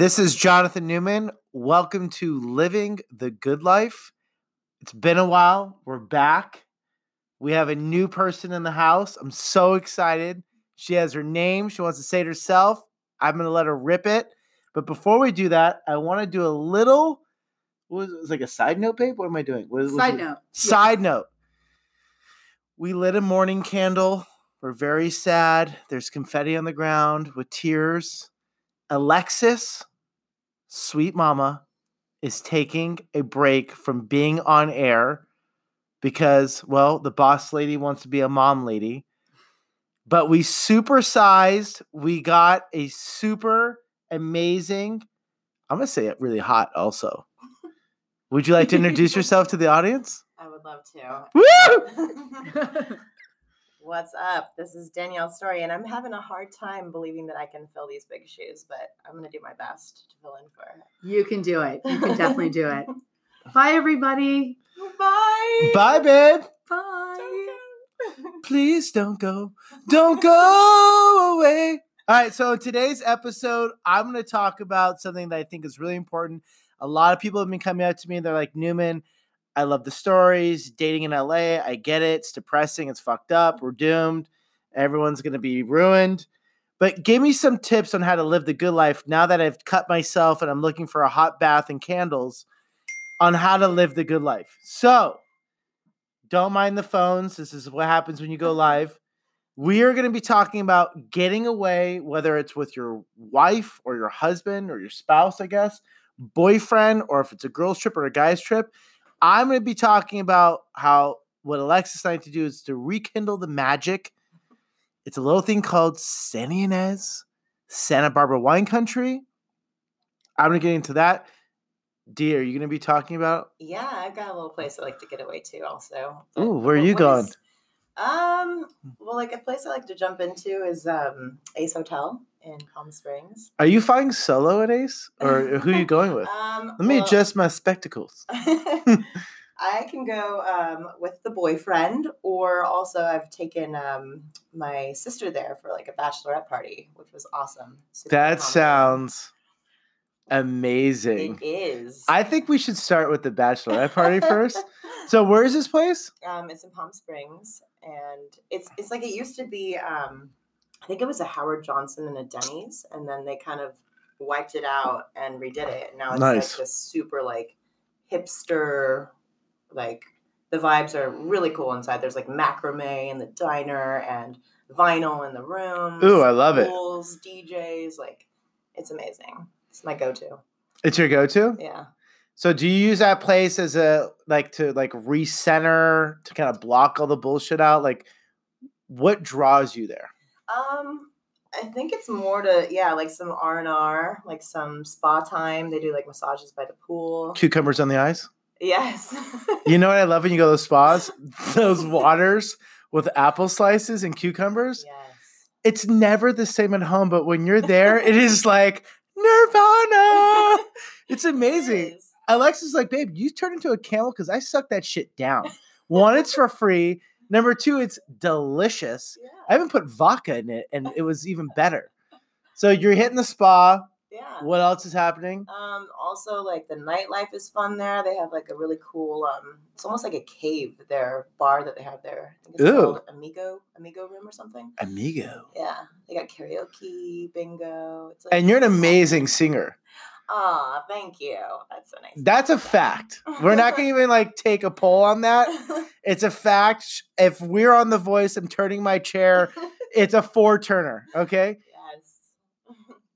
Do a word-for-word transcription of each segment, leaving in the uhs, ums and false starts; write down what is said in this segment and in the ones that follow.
This is Jonathan Newman. Welcome to Living the Good Life. It's been a while. We're back. We have a new person in the house. I'm so excited. She has her name. She wants to say it herself. I'm going to let her rip it. But before we do that, I want to do a little, what was it, was like a side note, babe? What am I doing? What, side note. Side yes. note. We lit a morning candle. We're very sad. There's confetti on the ground with tears. Alexis, sweet mama, is taking a break from being on air because, well, the boss lady wants to be a mom lady. But we supersized. We got a super amazing, I'm going to say it really hot also. Would you like to introduce yourself to the audience? I would love to. Woo! What's up? This is Danielle Story, and I'm having a hard time believing that I can fill these big shoes, but I'm going to do my best to fill in for her. You can do it. You can definitely do it. Bye, everybody. Bye. Bye, babe. Bye. Don't Please don't go. Don't go away. All right, so today's episode, I'm going to talk about something that I think is really important. A lot of people have been coming up to me, and they're like, Newman, I love the stories. Dating in L A, I get it. It's depressing. It's fucked up. We're doomed. Everyone's going to be ruined. But give me some tips on how to live the good life now that I've cut myself and I'm looking for a hot bath and candles on how to live the good life. So don't mind the phones. This is what happens when you go live. We are going to be talking about getting away, whether it's with your wife or your husband or your spouse, I guess, boyfriend, or if it's a girl's trip or a guy's trip. I'm going to be talking about how what Alexis and I to do is to rekindle the magic. It's a little thing called Santa Ynez, Santa Barbara wine country. I'm going to get into that. Dee, are you going to be talking about? Yeah, I've got a little place I like to get away to also. Ooh, where are you going? Um, well, like a place I like to jump into is um, Ace Hotel in Palm Springs. Are you flying solo at Ace, or who are you going with? um, Let me well, adjust my spectacles. I can go um, with the boyfriend, or also I've taken um, my sister there for like a bachelorette party, which was awesome. Super that common. Sounds amazing. It is. I think we should start with the bachelorette party first. So where is this place? Um, it's in Palm Springs, and it's it's like it used to be. Um, I think it was a Howard Johnson and a Denny's, and then they kind of wiped it out and redid it. And now it's nice. Like this super like hipster, like the vibes are really cool inside. There's like macrame in the diner and vinyl in the room. Ooh, I love schools, it. D Js, like it's amazing. It's my go-to. It's your go-to? Yeah. So do you use that place as a like to like recenter to kind of block all the bullshit out? Like what draws you there? Um, I think it's more to, yeah, like some R and R, like some spa time. They do like massages by the pool. Cucumbers on the ice? Yes. You know what I love when you go to those spas? Those waters with apple slices and cucumbers? Yes. It's never the same at home, but when you're there, it is like Nirvana. It's amazing. It Alexa's like, babe, you turn into a camel because I suck that shit down. One, it's for free. Number two, it's delicious. Yeah. I even put vodka in it, and it was even better. So you're hitting the spa. Yeah. What else is happening? Um, also, like, the nightlife is fun there. They have, like, a really cool um, – it's almost like a cave, their bar that they have there. I think it's Ooh. called Amigo, Amigo Room or something. Amigo. Yeah. They got karaoke, bingo. It's like, and you're an amazing singer. Aw, thank you. That's so nice. That's a fact. We're not going to even, like, take a poll on that. It's a fact. If we're on The Voice, I'm turning my chair. It's a four-turner, okay? Yes.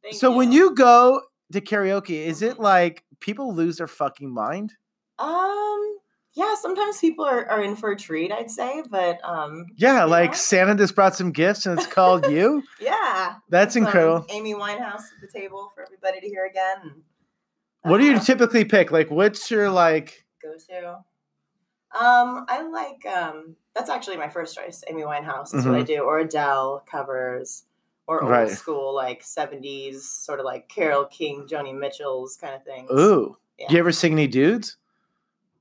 Thank so you. When you go to karaoke, is it, like, people lose their fucking mind? Um, yeah, sometimes people are, are in for a treat, I'd say, but, um. Yeah, like, know? Santa just brought some gifts, and it's called you? Yeah. That's incredible. Um, Amy Winehouse at the table for everybody to hear again. What do you typically pick? Like, what's your, like... go-to? Um, I like... Um, that's actually my first choice, Amy Winehouse is mm-hmm. what I do. Or Adele covers. Or old right. school, like, seventies, sort of like Carole King, Joni Mitchell's kind of things. Ooh. Yeah. Do you ever sing any dudes?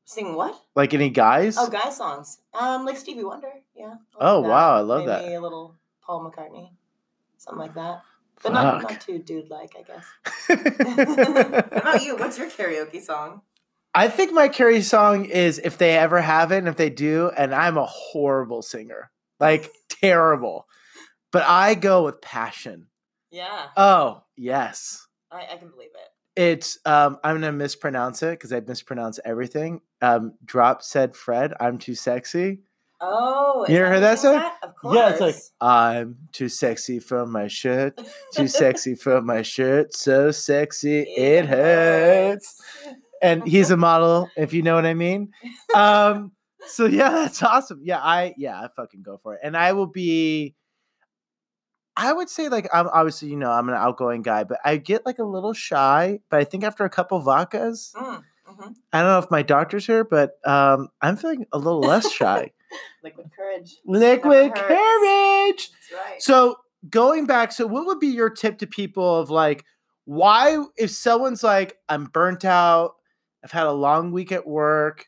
Sing what? Like, any guys? Oh, guy songs. Um, like Stevie Wonder, yeah. Oh, that. Wow, I love Maybe that. Maybe a little Paul McCartney, something like that. But Fuck. not not too dude-like, I guess. How about you? What's your karaoke song? I think my karaoke song is If They Ever Have It, and if they do, and I'm a horrible singer. Like, terrible. But I go with passion. Yeah. Oh, yes. I, I can believe it. It's, um, I'm going to mispronounce it because I mispronounce everything. Um, Drop Said Fred, I'm Too Sexy. Oh. You ever heard that song? That? Of course. Yeah, it's like, I'm too sexy for my shirt, too sexy for my shirt, so sexy it, it hurts. hurts. And he's a model, if you know what I mean. Um, so yeah, that's awesome. Yeah, I yeah, I fucking go for it. And I will be, I would say like I'm obviously, you know, I'm an outgoing guy, but I get like a little shy. But I think after a couple vodkas, mm, mm-hmm. I don't know if my doctor's here, but um, I'm feeling a little less shy. Liquid courage. Liquid courage. That's right. So going back, so what would be your tip to people of like, why if someone's like, I'm burnt out. I've had a long week at work.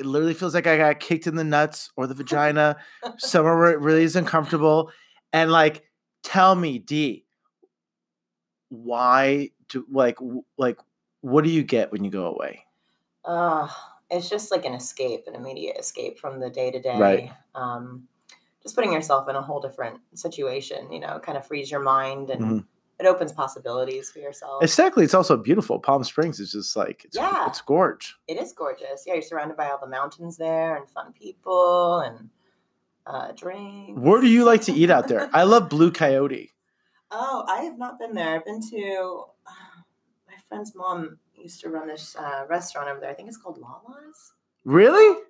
It literally feels like I got kicked in the nuts or the vagina, somewhere where it really is uncomfortable. And like, tell me, D, why do like like what do you get when you go away? Uh, it's just like an escape, an immediate escape from the day to day. Right. Um, just putting yourself in a whole different situation, you know, kind of frees your mind and. Mm-hmm. It opens possibilities for yourself. Exactly. It's also beautiful. Palm Springs is just like, it's, yeah. it's gorge. It is gorgeous. Yeah, you're surrounded by all the mountains there and fun people and uh, drinks. Where do you like to eat out there? I love Blue Coyote. Oh, I have not been there. I've been to, uh, my friend's mom used to run this uh, restaurant over there. I think it's called Lala's. Really?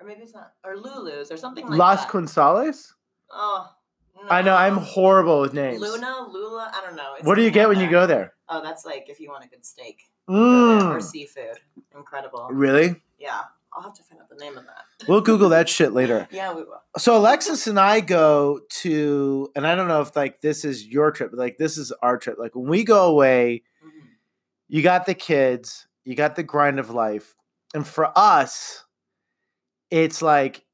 Or maybe it's not. Or Lulu's or something like Las that. Las Gonzales? Oh, no. I know, I'm horrible with names. Luna, Lula, I don't know. It's what do you get when there. you go there? Oh, that's like if you want a good steak mm. or seafood. Incredible. Really? Yeah. I'll have to find out the name of that. We'll Google that shit later. Yeah, we will. So Alexis and I go to, and I don't know if like this is your trip, but like this is our trip. Like when we go away, mm-hmm. you got the kids, you got the grind of life. And for us, it's like,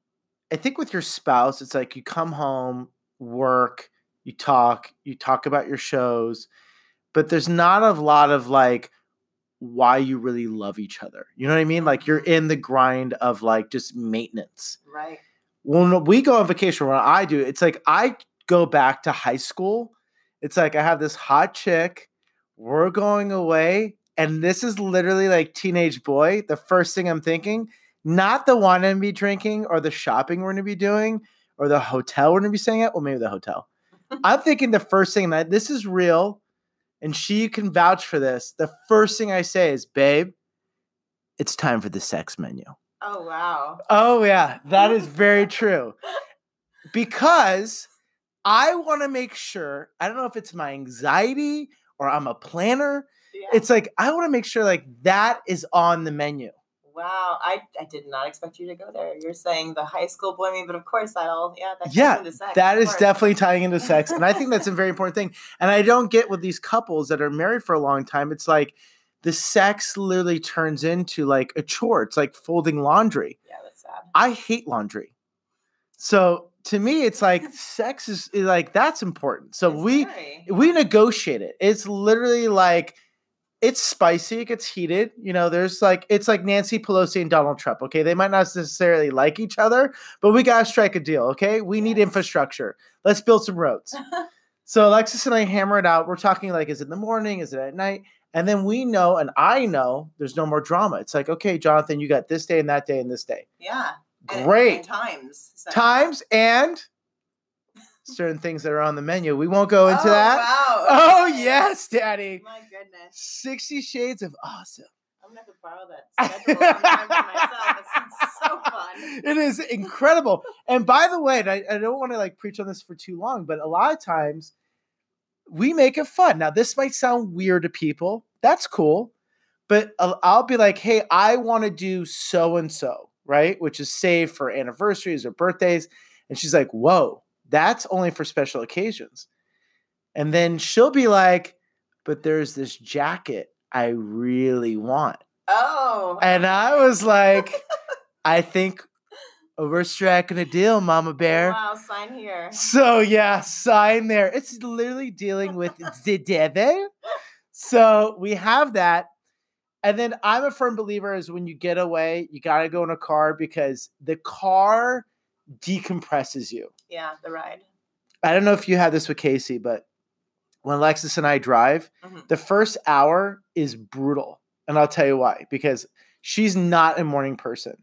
I think with your spouse, it's like you come home, work, you talk, you talk about your shows, but there's not a lot of like why you really love each other. You know what I mean? Like you're in the grind of like just maintenance. Right. When we go on vacation, when I do, it's like I go back to high school. It's like I have this hot chick, we're going away, and this is literally like teenage boy. The first thing I'm thinking, not the wine I'm gonna be drinking or the shopping we're gonna be doing. Or the hotel we're going to be staying at? Well, maybe the hotel. I'm thinking the first thing, that this is real, and she can vouch for this. The first thing I say is, babe, it's time for the sex menu. Oh, wow. Oh, yeah. That is very true. Because I want to make sure, I don't know if it's my anxiety or I'm a planner. Yeah. It's like, I want to make sure like that is on the menu. Wow, I, I did not expect you to go there. You're saying the high school boy me, but of course that'll, yeah, that yeah, ties into sex. That is definitely tying into sex. And I think that's a very important thing. And I don't get with these couples that are married for a long time. It's like the sex literally turns into like a chore. It's like folding laundry. Yeah, that's sad. I hate laundry. So to me, it's like sex is like, that's important. So that's we scary. we negotiate it. It's literally like, it's spicy. It gets heated. You know, there's like, it's like Nancy Pelosi and Donald Trump. Okay. They might not necessarily like each other, but we got to strike a deal. Okay. We yes. need infrastructure. Let's build some roads. So Alexis and I hammer it out. We're talking like, is it in the morning? Is it at night? And then we know, and I know there's no more drama. It's like, okay, Jonathan, you got this day and that day and this day. Yeah. Great. And, and times. So. Times and certain things that are on the menu. We won't go into oh, that. Wow. Oh, yes, Daddy. My goodness. sixty Shades of Awesome. I'm going to have to borrow that schedule sometime for myself. It's so fun. It is incredible. And by the way, I, I don't want to like preach on this for too long, but a lot of times we make it fun. Now, this might sound weird to people. That's cool. But I'll, I'll be like, hey, I want to do so-and-so, right? Which is saved for anniversaries or birthdays. And she's like, whoa. That's only for special occasions. And then she'll be like, but there's this jacket I really want. Oh. And I was like, I think we're striking a deal, Mama Bear. Wow, sign here. So yeah, sign there. It's literally dealing with the devil. So we have that. And then I'm a firm believer is when you get away, you got to go in a car because the car decompresses you. Yeah, the ride. I don't know if you had this with Casey, but when Alexis and I drive, mm-hmm. the first hour is brutal. And I'll tell you why. Because she's not a morning person.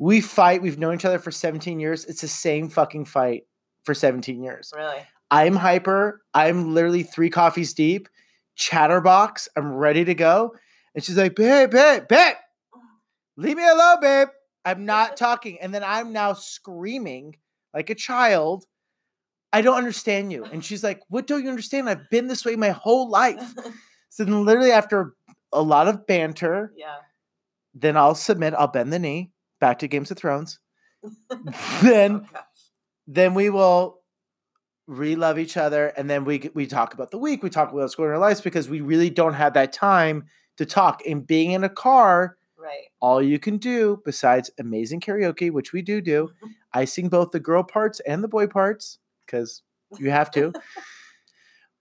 We fight. We've known each other for seventeen years. It's the same fucking fight for seventeen years. Really? I'm hyper. I'm literally three coffees deep. Chatterbox. I'm ready to go. And she's like, babe, babe, babe, leave me alone, babe. I'm not talking. And then I'm now screaming like a child. I don't understand you. And she's like, what don't you understand? I've been this way my whole life. So then literally after a lot of banter, yeah. then I'll submit, I'll bend the knee back to Games of Thrones. then, oh, then we will re-love each other. And then we, we talk about the week. We talk about what's going on in our lives because we really don't have that time to talk. And being in a car, right. all you can do besides amazing karaoke, which we do do, I sing both the girl parts and the boy parts because you have to.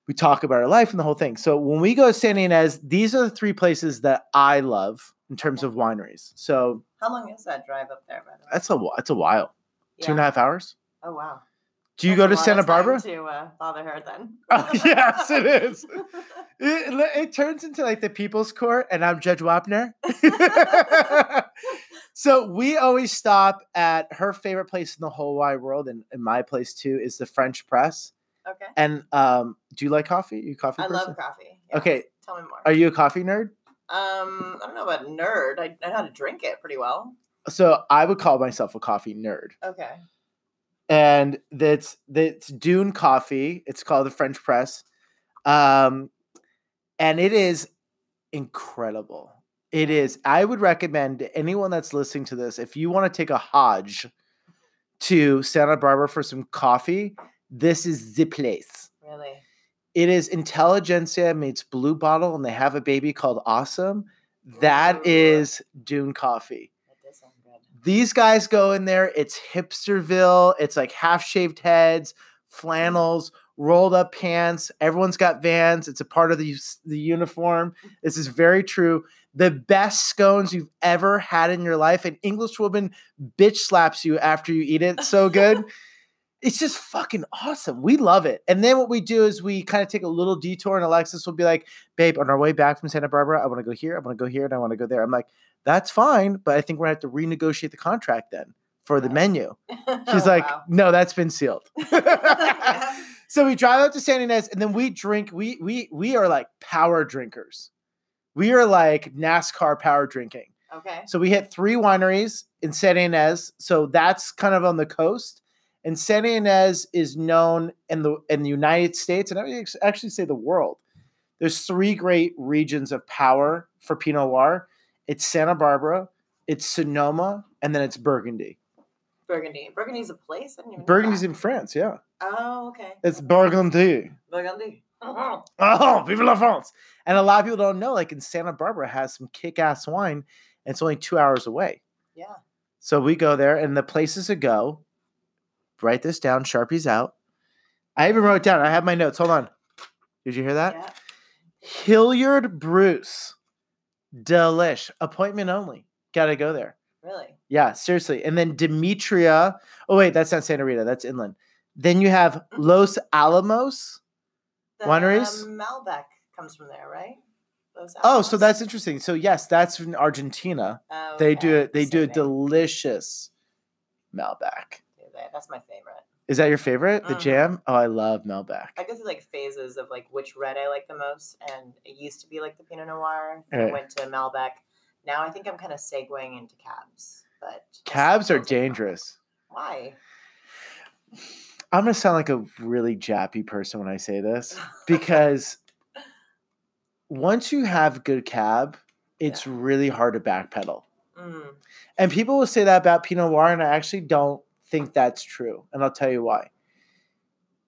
We talk about our life and the whole thing. So when we go to Santa Ynez, these are the three places that I love in terms yeah. of wineries. So how long is that drive up there, by the way? That's a, that's a while. Yeah. Two and a half hours. Oh, wow. Do you that's go to Santa Barbara? To uh, bother her then. Oh, yes, it is. It, it turns into like the People's Court, and I'm Judge Wapner. So we always stop at her favorite place in the whole wide world, and, and my place too is the French Press. Okay. And um, do you like coffee? Are you a coffee person? I love coffee. Yeah. Okay. Tell me more. Are you a coffee nerd? Um, I don't know about nerd. I, I know how to drink it pretty well. So I would call myself a coffee nerd. Okay. And that's that's Dune Coffee. It's called the French Press. Um, and it is incredible. It is. I would recommend to anyone that's listening to this, if you want to take a Hajj to Santa Barbara for some coffee, this is the place. Really? It is Intelligentsia meets Blue Bottle, and they have a baby called Awesome. That Ooh. Is Dune Coffee. These guys go in there. It's hipsterville. It's like half-shaved heads, flannels, rolled-up pants. Everyone's got Vans. It's a part of the, the uniform. This is very true. The best scones you've ever had in your life. An English woman bitch slaps you after you eat it. It's so good. It's just fucking awesome. We love it. And then what we do is we kind of take a little detour, and Alexis will be like, babe, on our way back from Santa Barbara, I want to go here, I want to go here, and I want to go there. I'm like, that's fine, but I think we're going to have to renegotiate the contract then for the menu. She's oh, like, wow. no, that's been sealed. So we drive out to Santa Ynez, and then we drink. We we we are like power drinkers. We are like NASCAR power drinking. Okay. So we hit three wineries in Santa Ynez. So that's kind of on the coast. And Santa Ynez is known in the in the United States, and I would actually say the world. There's three great regions of power for Pinot Noir. It's Santa Barbara, it's Sonoma, and then it's Burgundy. Burgundy. Burgundy's a place? I didn't even know Burgundy's that. In France, yeah. Oh, okay. It's Burgundy. Burgundy. Oh, oh, vive la France. And a lot of people don't know, like in Santa Barbara has some kick-ass wine, and it's only two hours away. Yeah. So we go there, and the places to go, write this down, Sharpie's out. I even wrote it down. I have my notes. Hold on. Did you hear that? Yeah. Hilliard Bruce. Delish. Appointment only. Gotta go there. Really? Yeah, seriously. And then Demetria. Oh, wait, that's not Santa Rita. That's inland. Then you have Los Alamos the, wineries. Uh, Malbec comes from there, right? Los Alamos. Oh, so that's interesting. So, yes, that's from Argentina. Oh, okay. They do it. They do a delicious Malbec. That's my favorite. Is that your favorite? The mm. jam? Oh, I love Malbec. I go through like phases of like which red I like the most, and it used to be like the Pinot Noir. Right. I went to Malbec. Now I think I'm kind of segueing into cabs, but cabs are dangerous. Malbec. Why? I'm gonna sound like a really jappy person when I say this because once you have good cab, it's yeah. really hard to backpedal. Mm. And people will say that about Pinot Noir, and I actually don't. Think that's true, and I'll tell you why.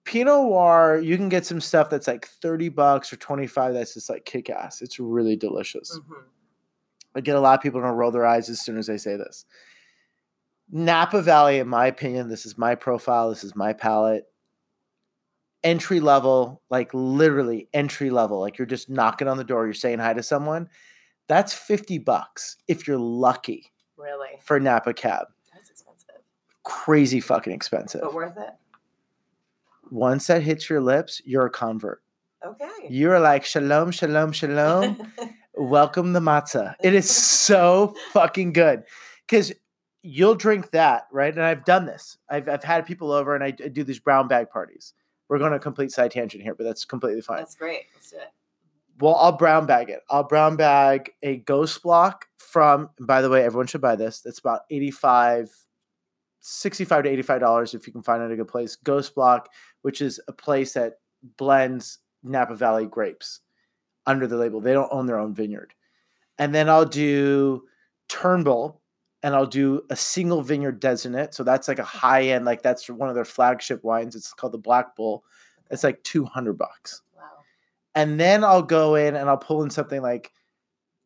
Pinot Noir, you can get some stuff that's like thirty bucks or twenty-five that's just like kick ass. It's really delicious. Mm-hmm. I get a lot of people to roll their eyes as soon as I say this. Napa Valley, in my opinion, this is my profile, this is my palate. entry level, like literally entry level, like you're just knocking on the door, you're saying hi to someone, that's fifty bucks if you're lucky. Really? For Napa cab. That's expensive. Crazy fucking expensive. But worth it. Once that hits your lips, you're a convert. Okay. You're like, shalom, shalom, shalom. Welcome the matzah. It is so fucking good. Because you'll drink that, right? And I've done this. I've I've had people over and I do these brown bag parties. We're going to complete side tangent here, but that's completely fine. That's great. Let's do it. Well, I'll brown bag it. I'll brown bag a Ghost Block from, by the way, everyone should buy this. That's about eighty-five dollars, sixty-five to eighty-five dollars if you can find it at a good place. Ghost Block, which is a place that blends Napa Valley grapes under the label. They don't own their own vineyard. And then I'll do Turnbull, and I'll do a single vineyard designate. So that's like a high-end, like that's one of their flagship wines. It's called the Black Bull. It's like two hundred bucks. And then I'll go in and I'll pull in something like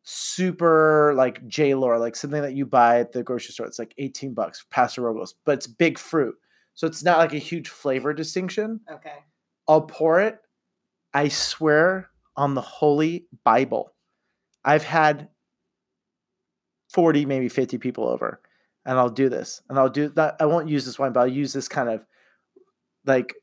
super like J-Lore, like something that you buy at the grocery store. It's like eighteen bucks, Paso Robles, but it's big fruit. So it's not like a huge flavor distinction. Okay. I'll pour it. I swear on the Holy Bible, I've had forty, maybe fifty people over, and I'll do this. And I'll do that. I won't use this wine, but I'll use this kind of like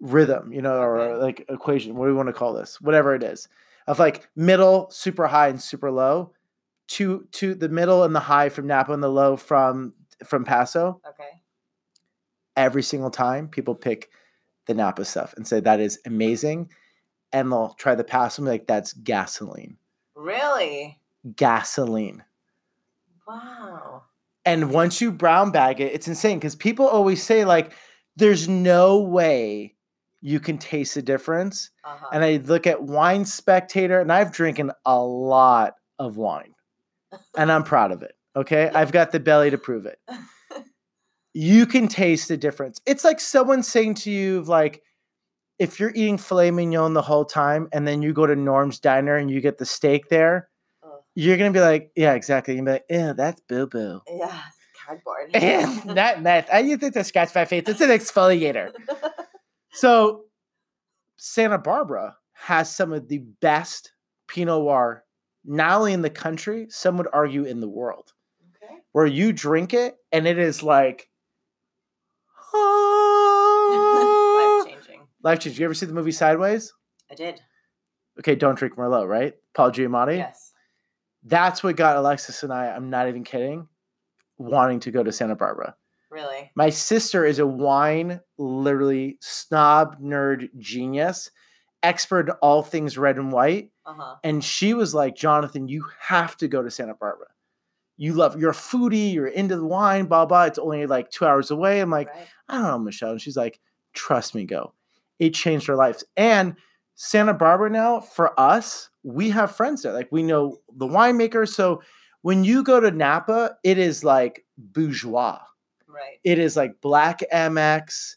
rhythm, you know, or okay. like equation, what do we want to call this? Whatever it is, of like middle, super high, and super low, to to the middle and the high from Napa and the low from from Paso. Okay. Every single time, people pick the Napa stuff and say that is amazing, and they'll try the Paso and be like, that's gasoline. Really? Gasoline. Wow. And once you brown bag it, it's insane because people always say like, there's no way you can taste the difference. Uh-huh. And I look at Wine Spectator, and I've drinking a lot of wine, and I'm proud of it, okay? I've got the belly to prove it. You can taste the difference. It's like someone saying to you, like, if you're eating filet mignon the whole time, and then you go to Norm's Diner, and you get the steak there, oh. You're going to be like, yeah, exactly. You're going to be like, ew, that's boo-boo. Yeah. Cardboard. Not meth. I used it to scratch my face. It's an exfoliator. So Santa Barbara has some of the best Pinot Noir, not only in the country, some would argue in the world. Okay. Where you drink it and it is like, oh. Life changing. Life changing. You ever see the movie Sideways? I did. Okay, don't drink Merlot, right? Paul Giamatti? Yes. That's what got Alexis and I, I'm not even kidding, wanting to go to Santa Barbara. Really? My sister is a wine, literally snob, nerd, genius, expert in all things red and white. Uh-huh. And she was like, Jonathan, you have to go to Santa Barbara. You love, you're a foodie, you're into the wine, blah, blah. It's only like two hours away. I'm like, right. I don't know, Michelle. And she's like, trust me, go. It changed her life. And Santa Barbara now, for us, we have friends there. Like we know the winemaker. So when you go to Napa, it is like bourgeois. Right. It is like Black M X.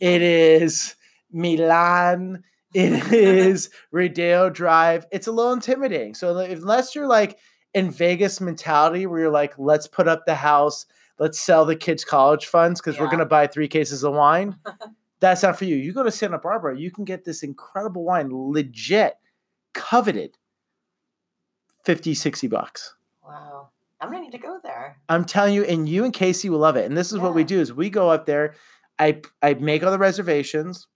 It is Milan. It is Rodeo Drive. It's a little intimidating. So unless you're like in Vegas mentality where you're like, let's put up the house. Let's sell the kids' college funds because yeah. we're going to buy three cases of wine. That's not for you. You go to Santa Barbara, you can get this incredible wine, legit, coveted, fifty, sixty bucks. Wow. I'm going to need to go there. I'm telling you, and you and Casey will love it. And this is yeah. what we do is we go up there. I I make all the reservations.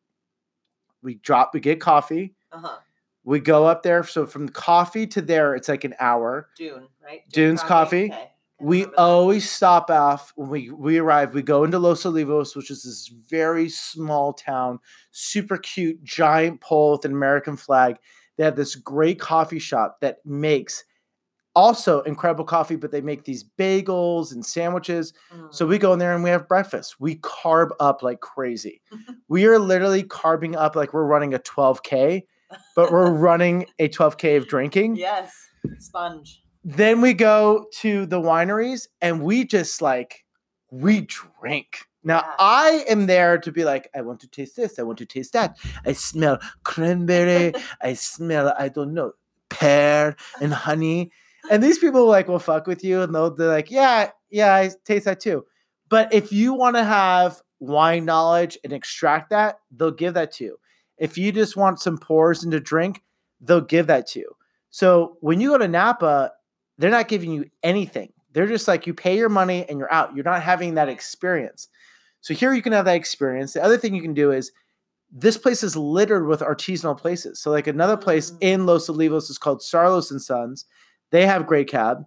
We drop, we get coffee. Uh-huh. We go up there. So from coffee to there, it's like an hour. Dune, right? Dune Dune's Coffee. coffee. Okay. We always stop off when we, we arrive. We go into Los Olivos, which is this very small town, super cute, giant pole with an American flag. They have this great coffee shop that makes also incredible coffee, but they make these bagels and sandwiches. Mm. So we go in there and we have breakfast. We carb up like crazy. We are literally carbing up like we're running a twelve K, but we're running a twelve K of drinking. Yes. Sponge. Then we go to the wineries and we just like, we drink. Now yeah. I am there to be like, I want to taste this. I want to taste that. I smell cranberry. I smell, I don't know, pear and honey. And these people like will fuck with you and they'll be like, yeah, yeah, I taste that too. But if you want to have wine knowledge and extract that, they'll give that to you. If you just want some pours and a drink, they'll give that to you. So when you go to Napa, they're not giving you anything. They're just like, you pay your money and you're out. You're not having that experience. So here you can have that experience. The other thing you can do is, this place is littered with artisanal places. So like another place in Los Olivos is called Sarlos and Sons. They have great cab.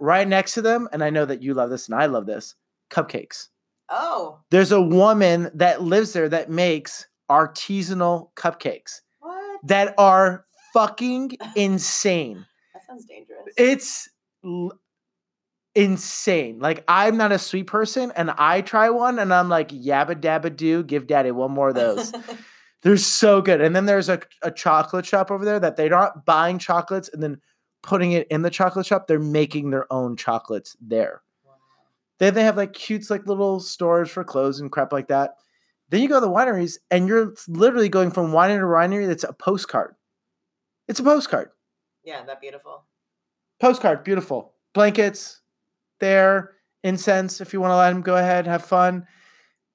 Right next to them, and I know that you love this and I love this, cupcakes. Oh. There's a woman that lives there that makes artisanal cupcakes. What? That are fucking insane. That sounds dangerous. It's l- insane. Like, I'm not a sweet person, and I try one, and I'm like, yabba dabba do, give daddy one more of those. They're so good. And then there's a, a chocolate shop over there that they're not buying chocolates and then putting it in the chocolate shop, they're making their own chocolates there. Wow. Then they have like cute, like little stores for clothes and crap like that. Then you go to the wineries and you're literally going from winery to winery. That's a postcard. It's a postcard. Yeah, that beautiful. Postcard, beautiful. Blankets, there, incense. If you want to let them go ahead, have fun.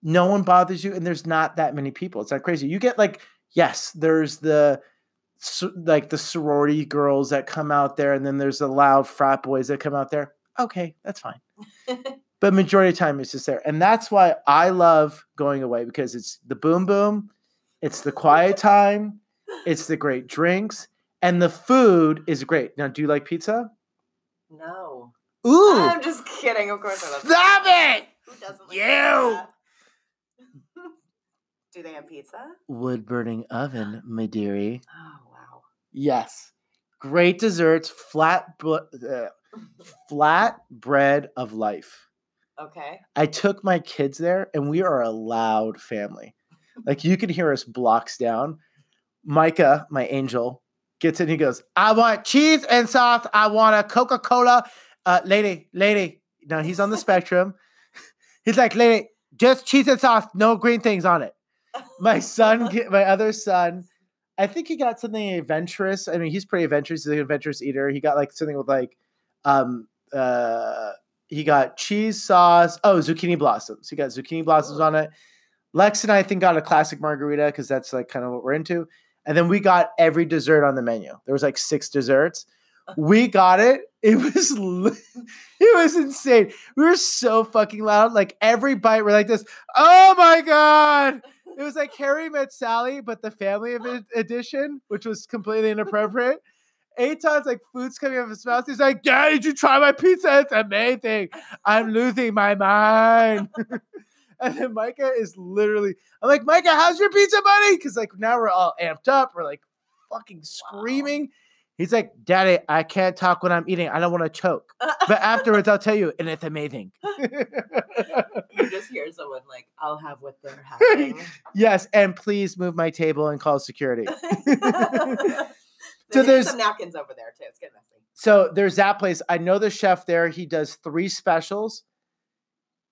No one bothers you, and there's not that many people. It's not crazy. You get like, yes, there's the So, like the sorority girls that come out there, and then there's the loud frat boys that come out there. Okay, that's fine. But majority of the time it's just there. And that's why I love going away, because it's the boom boom, it's the quiet time, it's the great drinks, and the food is great. Now, do you like pizza? No. Ooh. I'm just kidding. Of course I love pizza. Stop it! Who doesn't like you? Pizza? Do they have pizza? Wood burning oven, my dearie. Oh, wow. Yes. Great desserts, flat bu- uh, flat bread of life. Okay. I took my kids there, and we are a loud family. Like, you can hear us blocks down. Micah, my angel, gets in. He goes, I want cheese and sauce. I want a Coca-Cola. Uh, lady, lady. Now, he's on the spectrum. He's like, lady, just cheese and sauce, no green things on it. My son, my other son, I think he got something adventurous. I mean, he's pretty adventurous. He's an adventurous eater. He got like something with like, um, uh, he got cheese sauce. Oh, zucchini blossoms. He got zucchini blossoms oh. on it. Lex and I, I think got a classic margarita because that's like kind of what we're into. And then we got every dessert on the menu. There was like six desserts. We got it. It was it was insane. We were so fucking loud. Like every bite, we're like this. Oh my god! It was like Harry Met Sally, but the family edition, which was completely inappropriate. Eitan's like, food's coming out of his mouth. He's like, Dad, did you try my pizza? It's amazing. I'm losing my mind. And then Micah is literally, I'm like, Micah, how's your pizza, buddy? Because like now we're all amped up. We're like fucking screaming. Wow. He's like, Daddy, I can't talk when I'm eating. I don't want to choke. But afterwards, I'll tell you, and it's amazing. You just hear someone like, I'll have what they're having. Yes, and please move my table and call security. So there's some napkins over there, too. It's getting messy. So there's that place. I know the chef there. He does three specials,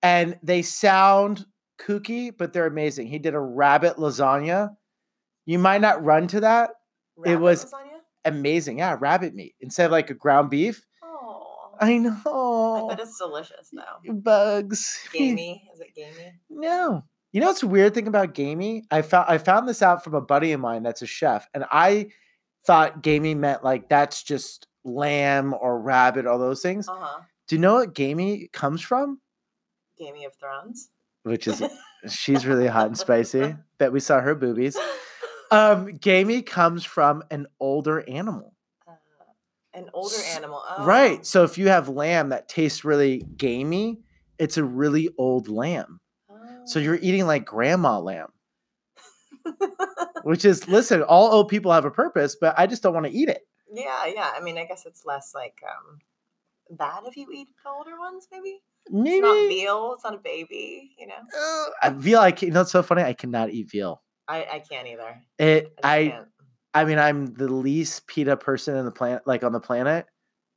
and they sound kooky, but they're amazing. He did a rabbit lasagna. You might not run to that. Rabbit it was. Lasagna? Amazing. Yeah, rabbit meat. Instead of like a ground beef. Oh. I know. I bet it's delicious though. Bugs. Gamey. Is it gamey? No. You know what's weird thing about gamey? I found I found this out from a buddy of mine that's a chef. And I thought gamey meant like that's just lamb or rabbit, all those things. Uh-huh. Do you know what gamey comes from? Gamey of Thrones. Which is she's really hot and spicy. Bet we saw her boobies. Um, gamey comes from an older animal. Uh, an older animal. Oh. Right. So if you have lamb that tastes really gamey, it's a really old lamb. Oh. So you're eating like grandma lamb. Which is, listen, all old people have a purpose, but I just don't want to eat it. Yeah, yeah. I mean, I guess it's less like um, bad if you eat the older ones, maybe? Maybe. It's not veal. It's not a baby, you know? Uh, veal, I can, you know it's so funny? I cannot eat veal. I, I can't either. It I I, can't. I mean I'm the least PETA person in the planet like on the planet,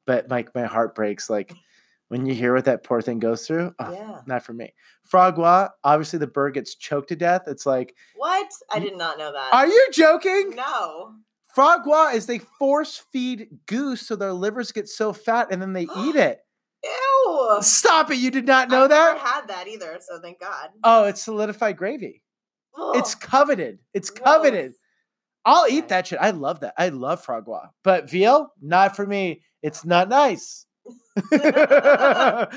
but like my, my heart breaks like when you hear what that poor thing goes through. Oh, yeah. Not for me. Frogwa, obviously the bird gets choked to death. It's like what? I did not know that. Are you joking? No. Frogwa is they force feed goose so their livers get so fat and then they eat it. Ew. Stop it. You did not know I've that? I've never had that either, so thank God. Oh, it's solidified gravy. It's coveted. It's Gross. coveted. I'll eat that shit. I love that. I love fragua. But veal, not for me. It's not nice. So the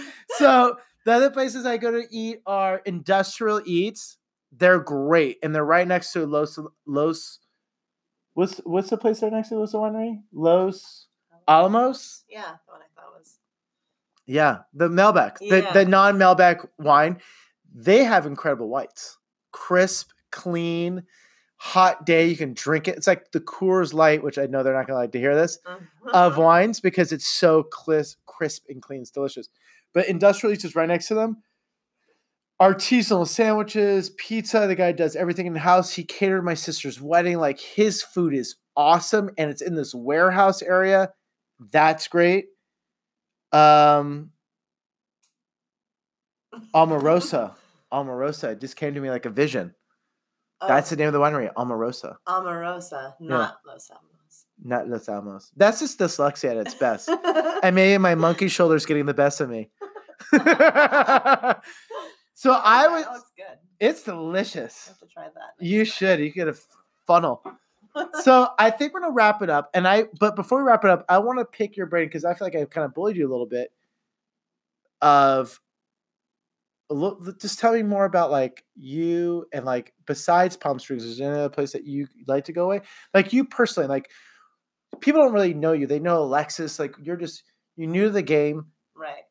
other places I go to eat are Industrial Eats. They're great. And they're right next to Los Los. What's what's the place right next to Los Winery? Los Alamos? Yeah, the one I thought was. Yeah, the Malbec. Yeah. The, the non-Malbec wine. They have incredible whites. Crisp, clean. Hot day, you can drink it. It's like the Coors Light, which I know they're not going to like to hear this, uh-huh. of wines because it's so crisp, crisp and clean. It's delicious. But Industrial Eats is right next to them. Artisanal sandwiches, pizza. The guy does everything in the house. He catered my sister's wedding. Like his food is awesome, and it's in this warehouse area. That's great. Um, Alma Rosa. Alma Rosa. It just came to me like a vision. Oh. That's the name of the winery, Alma Rosa. Alma Rosa, not yeah. Los Alamos. Not Los Alamos. That's just dyslexia at its best. I mean, my monkey shoulder's getting the best of me. so yeah, I was. Oh, it's good. It's delicious. I have to try that. You time. should. You get a funnel. So I think we're gonna wrap it up, and I. But before we wrap it up, I want to pick your brain because I feel like I've kind of bullied you a little bit. Of. Look, just tell me more about like you and like besides Palm Springs, is there any other place that you like to go away? Like you personally, like people don't really know you. They know Alexis. Like you're just, you're new to the game. Right.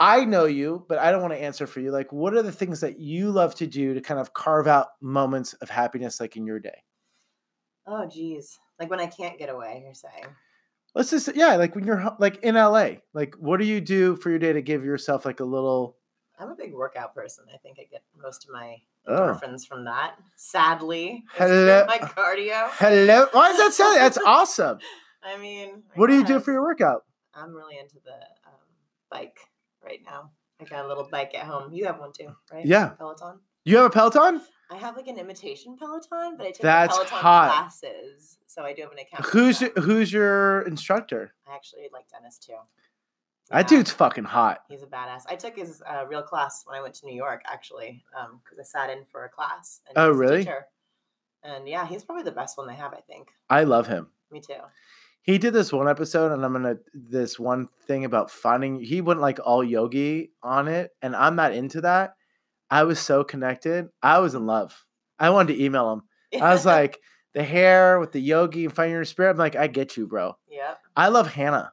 I know you, but I don't want to answer for you. Like what are the things that you love to do to kind of carve out moments of happiness like in your day? Oh, geez. Like when I can't get away, you're saying. Let's just, yeah. Like when you're like in L A, like what do you do for your day to give yourself like a little... I'm a big workout person. I think I get most of my endorphins oh. from that. Sadly, hello, my cardio. Hello, why is that sadly? That's awesome. I mean, what I do you do for your workout? I'm really into the um, bike right now. I got a little bike at home. You have one too, right? Yeah, Peloton. You have a Peloton? I have like an imitation Peloton, but I take That's Peloton hot. classes, so I do have an account. Who's your, who's your instructor? I actually like Dennis too. Yeah. That dude's fucking hot. He's a badass. I took his uh, real class when I went to New York, actually, because um, I sat in for a class. And oh, really? Teacher. And yeah, he's probably the best one they have, I think. I love him. Me too. He did this one episode, and I'm gonna this one thing about finding. He went like all yogi on it, and I'm not into that. I was so connected. I was in love. I wanted to email him. Yeah. I was like the hair with the yogi and finding your spirit. I'm like, I get you, bro. Yeah. I love Hannah.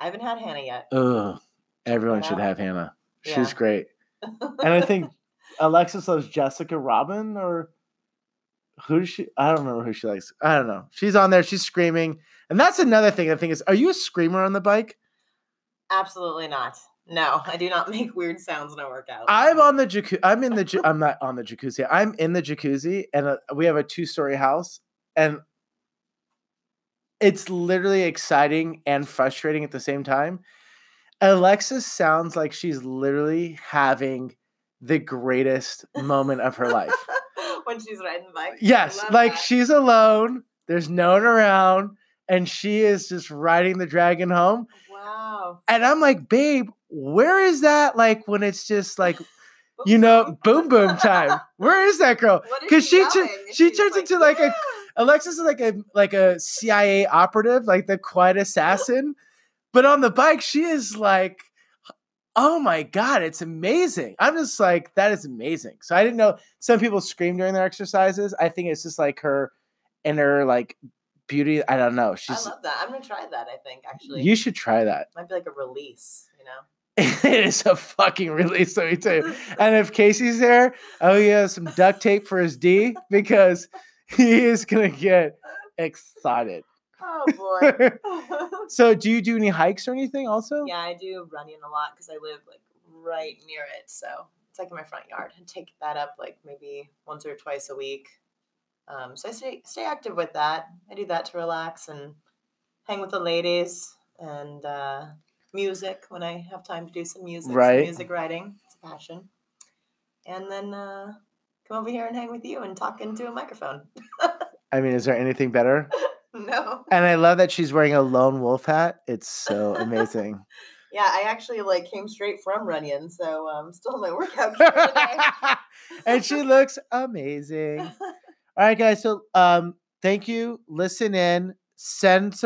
I haven't had Hannah yet. Ugh. Everyone should have Hannah. She's yeah. great. And I think Alexis loves Jessica Robin or who does she? I don't remember who she likes. I don't know. She's on there. She's screaming. And that's another thing I think is, are you a screamer on the bike? Absolutely not. No, I do not make weird sounds when I work out. I'm on the jacuzzi. I'm in the, ju- I'm not on the jacuzzi. I'm in the jacuzzi and a, we have a two story house and it's literally exciting and frustrating at the same time. Alexis sounds like she's literally having the greatest moment of her life. When she's riding the bike. Yes. Like that. She's alone. There's no one around. And she is just riding the dragon home. Wow. And I'm like, babe, where is that? Like when it's just like, you know, boom, boom time. Where is that girl? Because she she, t- she turns like, into like yeah. a... Alexis is like a like a C I A operative, like the quiet assassin. But on the bike, she is like, oh my God, it's amazing. I'm just like, that is amazing. So I didn't know some people scream during their exercises. I think it's just like her inner like beauty. I don't know. She's, I love that. I'm going to try that, I think, actually. You should try that. Might be like a release, you know? It is a fucking release, let me tell you. And if Casey's there, oh yeah, some duct tape for his D because... He is going to get excited. Oh, boy. So do you do any hikes or anything also? Yeah, I do running a lot because I live, like, right near it. So it's, like, in my front yard. I take that up, like, maybe once or twice a week. Um, so I stay, stay active with that. I do that to relax and hang with the ladies and uh, music when I have time to do some music. Right. Some music writing. It's a passion. And then... Uh, Come over here and hang with you and talk into a microphone. I mean, is there anything better? No. And I love that she's wearing a lone wolf hat. It's so amazing. Yeah, I actually like came straight from Runyon, so I'm um, still in my workout gear today. And she looks amazing. All right, guys. So um, Thank you. Listen in. Send some.